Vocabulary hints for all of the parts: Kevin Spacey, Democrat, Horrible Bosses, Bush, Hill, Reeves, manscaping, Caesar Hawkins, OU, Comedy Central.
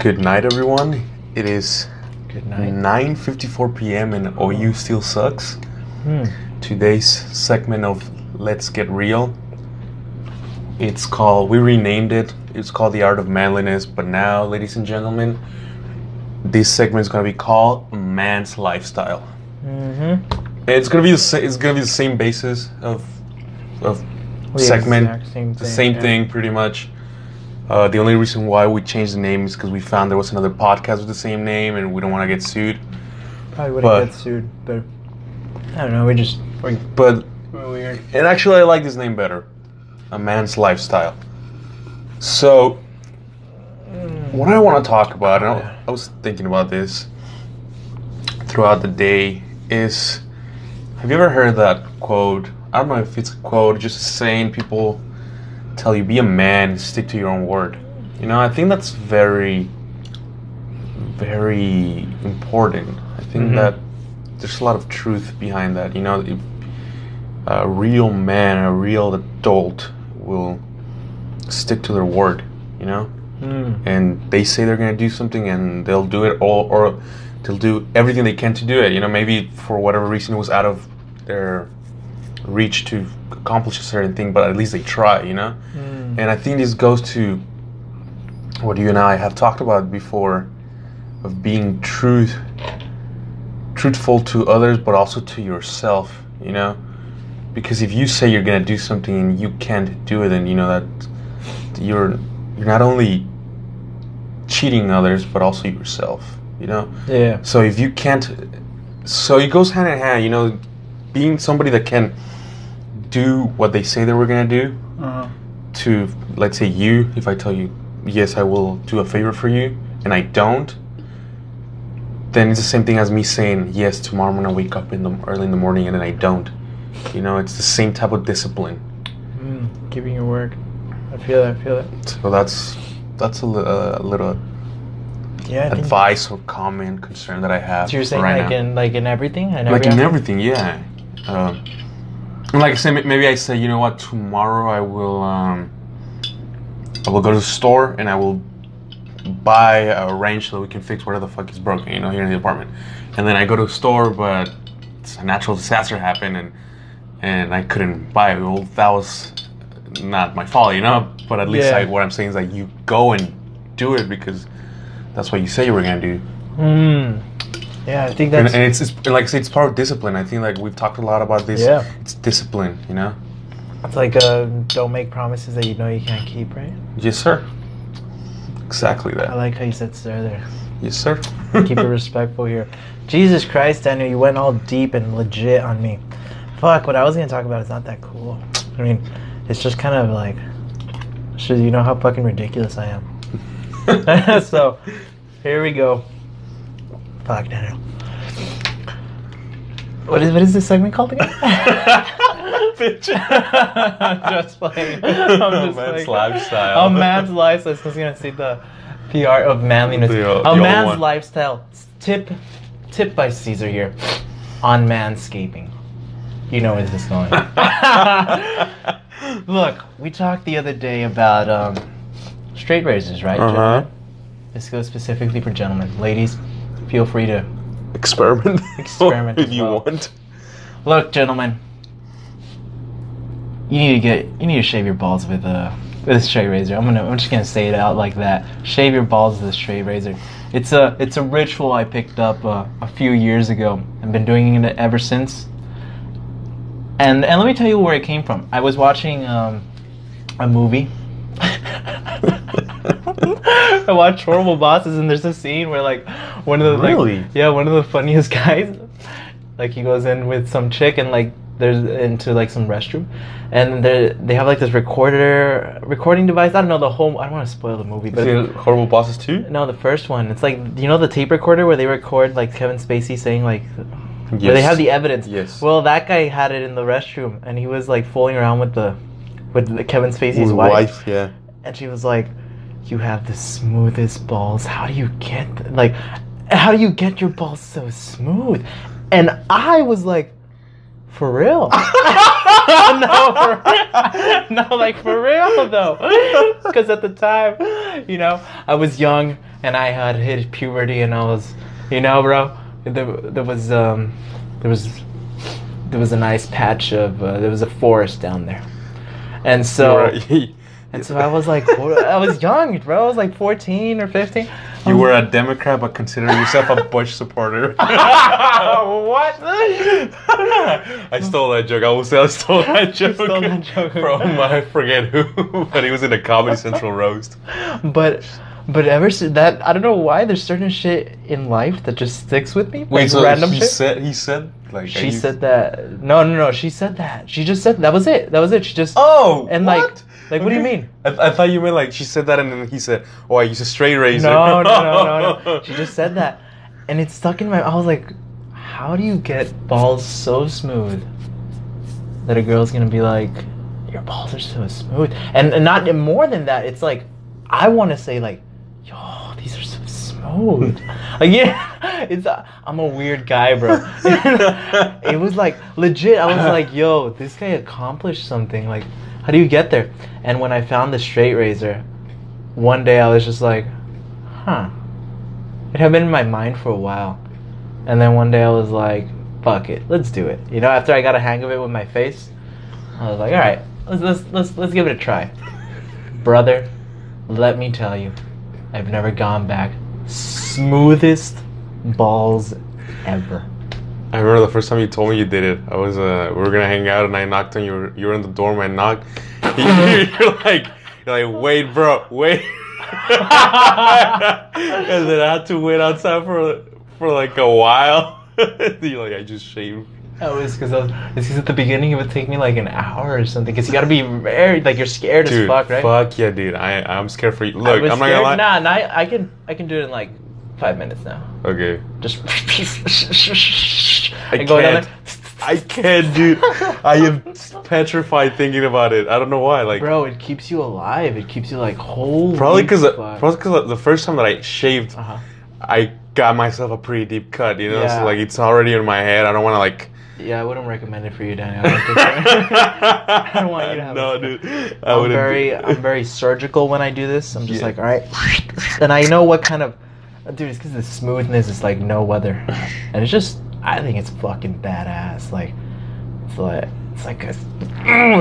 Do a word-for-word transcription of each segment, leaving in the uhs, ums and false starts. Good night, everyone. It is Good night. nine fifty-four p m and O U still sucks. Hmm. Today's segment of Let's Get Real. It's called, we renamed it. It's called The Art of Manliness. But now, ladies and gentlemen, this segment is going to be called Man's Lifestyle. Mm-hmm. It's gonna be the, it's gonna be the same basis of of well, yeah, segment, the same thing, the same yeah. thing pretty much. Uh, the only reason why we changed the name is because we found there was another podcast with the same name, and we don't want to get sued. Probably wouldn't get sued, but I don't know. We just we, but we're weird. And actually, I like this name better, A Man's Lifestyle. So, mm. what I want to talk about, and I, I was thinking about this throughout the day, is. Have you ever heard that quote? I don't know if it's a quote, just a saying people tell you, be a man, stick to your own word. You know, I think that's very, very important. I think mm-hmm. that there's a lot of truth behind that. You know, if a real man, a real adult will stick to their word, you know? Mm. And they say they're going to do something and they'll do it all, or they'll do everything they can to do it. You know, maybe for whatever reason it was out of their reach to accomplish a certain thing, but at least they try, you know? Mm. And I think this goes to what you and I have talked about before, of being truth, truthful to others, but also to yourself, you know? Because if you say you're going to do something and you can't do it, then you know that you're you're not only cheating others, but also yourself. You know? Yeah. So if you can't... So it goes hand in hand, you know, being somebody that can do what they say they were going to do uh-huh. to, let's say, you, if I tell you, yes, I will do a favor for you, and I don't, then it's the same thing as me saying, yes, tomorrow I'm going to wake up in the early in the morning, and then I don't. You know, it's the same type of discipline. Mm, giving your work. I feel it, I feel it. So that's, that's a, uh, a little... Yeah, advice or comment, concern that I have. So you're saying right like now. in like in everything? In like every in hour? everything, yeah. Um, and like I said, maybe I say, you know what, tomorrow I will um, I will go to the store and I will buy a wrench so that we can fix whatever the fuck is broken, you know, here in the apartment. And then I go to the store, but it's a natural disaster happened, and and I couldn't buy it. Well, that was not my fault, you know. But at least yeah. I, what I'm saying is like you go and do it because. That's what you say you were gonna do. Mm. Yeah, I think that's... And, and it's, it's like I said, it's part of discipline. I think like we've talked a lot about this. Yeah. It's discipline, you know? It's like uh, don't make promises that you know you can't keep, right? Yes, sir. Exactly that. I like how you said sir there. Yes, sir. Keep it respectful here. Jesus Christ, Daniel, you went all deep and legit on me. Fuck, what I was gonna talk about is not that cool. I mean, it's just kind of like... Should you know how fucking ridiculous I am? So, here we go. Fuck, Daniel. What is what is this segment called again? Bitch. I'm just playing. I'm oh, just man's like, lifestyle. A man's lifestyle. I was gonna say the P R of manliness. The, uh, a man's lifestyle. Tip, tip by Caesar here on manscaping. You know where this is going. Look, we talked the other day about. Um, Straight razors, right? Uh-huh. This goes specifically for gentlemen. Ladies, feel free to... Experiment. Experiment if you well. want. Look, gentlemen. You need to get... You need to shave your balls with a, with a straight razor. I'm gonna. I'm just going to say it out like that. Shave your balls with a straight razor. It's a, it's a ritual I picked up uh, a few years ago. I've been doing it ever since. And, and let me tell you where it came from. I was watching um, a movie... I watched Horrible Bosses, and there's a scene where like one of the really like, yeah one of the funniest guys, like he goes in with some chick and like there's into like some restroom, and they they have like this recorder recording device. I don't know the whole. I don't want to spoil the movie. But is it Horrible Bosses two? No, the first one. It's like you know the tape recorder where they record like Kevin Spacey saying like. Yes. Where they have the evidence. Yes. Well, that guy had it in the restroom, and he was like fooling around with the with Kevin Spacey's wife. wife. Yeah. And she was like. You have the smoothest balls. How do you get th- like how do you get your balls so smooth? And I was like, for real? no, for real. No, like for real though. Because at the time, you know, I was young. and I had hit puberty, and I was, you know, bro, there, there was um, there was there was a nice patch of uh, there was a forest down there, and so. And so I was like, I was young, bro. I was like fourteen or fifteen. You were like, a Democrat, but consider yourself a Bush supporter. What? I stole that joke. I will say I stole that joke, stole that joke from I forget who, but he was in a Comedy Central roast. But, but ever since that, I don't know why. There's certain shit in life that just sticks with me. Like Wait, so random he shit. said he said. Like, she you... said that. No, no, no. She said that. She just said that was it. That was it. She just. Oh. And what? like. Like, what do you mean? I, th- I thought you meant, like, she said that, and then he said, oh, I used a straight razor. No, no, no, no, no. She just said that. And it stuck in my... I was like, how do you get balls so smooth that a girl's going to be like, your balls are so smooth? And, and not and more than that, it's like, I want to say, like, yo, these are so smooth. Like, yeah, it's... Uh, I'm a weird guy, bro. It was, like, legit. I was like, yo, this guy accomplished something, like... How do you get there? And when I found the straight razor, one day I was just like, huh. It had been in my mind for a while. And then one day I was like, fuck it, let's do it. You know, after I got a hang of it with my face, I was like, all right, let's let's let's, let's give it a try. Brother, let me tell you, I've never gone back. Smoothest balls ever. I remember the first time you told me you did it. I was, uh, we were gonna hang out, and I knocked on your, you were in the dorm. I knocked. You're like, you're like, wait, bro, wait. And then I had to wait outside for, for like a while. You're like, I just shaved. Oh, it's because it's because at the beginning it would take me like an hour or something. Because you gotta be very like you're scared dude, as fuck, right? Fuck yeah, dude. I I'm scared for you. Look, I'm scared. not gonna lie. Nah, nah, I, I can I can do it in like five minutes now. Okay. Just. I can't. I can't, dude. I am petrified thinking about it. I don't know why. Like, bro, it keeps you alive. It keeps you like whole. Probably because probably because the first time that I shaved, uh-huh. I got myself a pretty deep cut. You know, yeah. So like it's already in my head. I don't want to like. Yeah, I wouldn't recommend it for you, Daniel. I don't, I don't want you to have. No, a... dude. I I'm very, I'm very surgical when I do this. I'm just yeah. like, all right, and I know what kind of. Dude, it's because the smoothness is like no other, and it's just I think it's fucking badass. Like, it's like it's like a,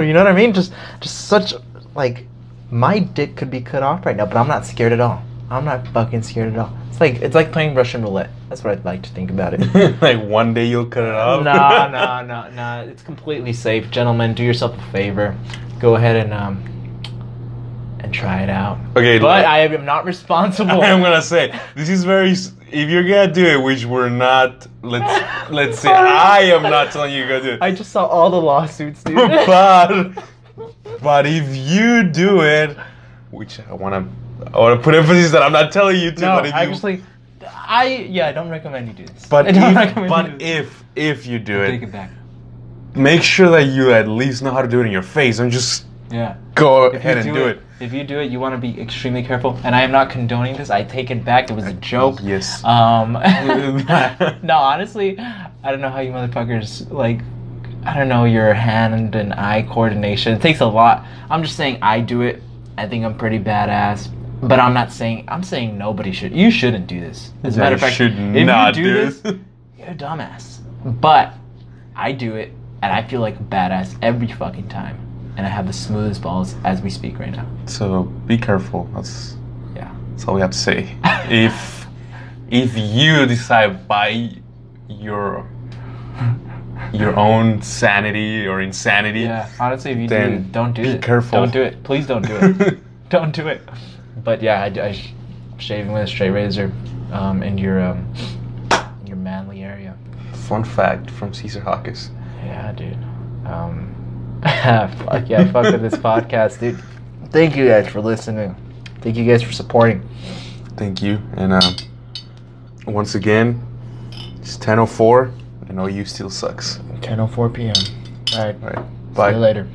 you know what I mean? Just just such like my dick could be cut off right now, but I'm not scared at all. I'm not fucking scared at all. It's like it's like playing Russian roulette. That's what I'd like to think about it. Like one day you'll cut it off. Nah, nah, nah, nah. It's completely safe, gentlemen. Do yourself a favor. Go ahead and um. and try it out. Okay, but I am not responsible. I am gonna say this is very. If you're gonna do it, which we're not, let's let's say I am not telling you to do it. I just saw all the lawsuits, dude. but but if you do it, which I wanna I wanna put emphasis that I'm not telling you to. No, but if actually, you, I yeah, I don't recommend you do this. But I don't if but if if you do I'll it, take it back. Make sure that you at least know how to do it in your face. Don't just yeah go if ahead do and do it. it. If you do it, you want to be extremely careful. And I am not condoning this. I take it back. It was a joke. Yes. Um, no, honestly, I don't know how you motherfuckers, like, I don't know your hand and eye coordination. It takes a lot. I'm just saying I do it. I think I'm pretty badass. But I'm not saying, I'm saying nobody should. You shouldn't do this. As a matter of fact, should if not you do, do this, you're a dumbass. But I do it, and I feel like a badass every fucking time. And I have the smoothest balls as we speak right now. So be careful. That's yeah. That's all we have to say. if if you decide by your your own sanity or insanity, yeah. Honestly, if you do, don't do be it. Be careful. Don't do it. Please don't do it. Don't do it. But yeah, I, I sh- shaving with a straight razor, um, in your um, in your manly area. Fun fact from Caesar Hawkins. Yeah, dude. Um. Fuck yeah, fuck with this podcast, dude. Thank you guys for listening. Thank you guys for supporting. Thank you. And uh, once again, it's ten oh four and O U still sucks. ten oh four p.m. All right. All right. Bye. See you later.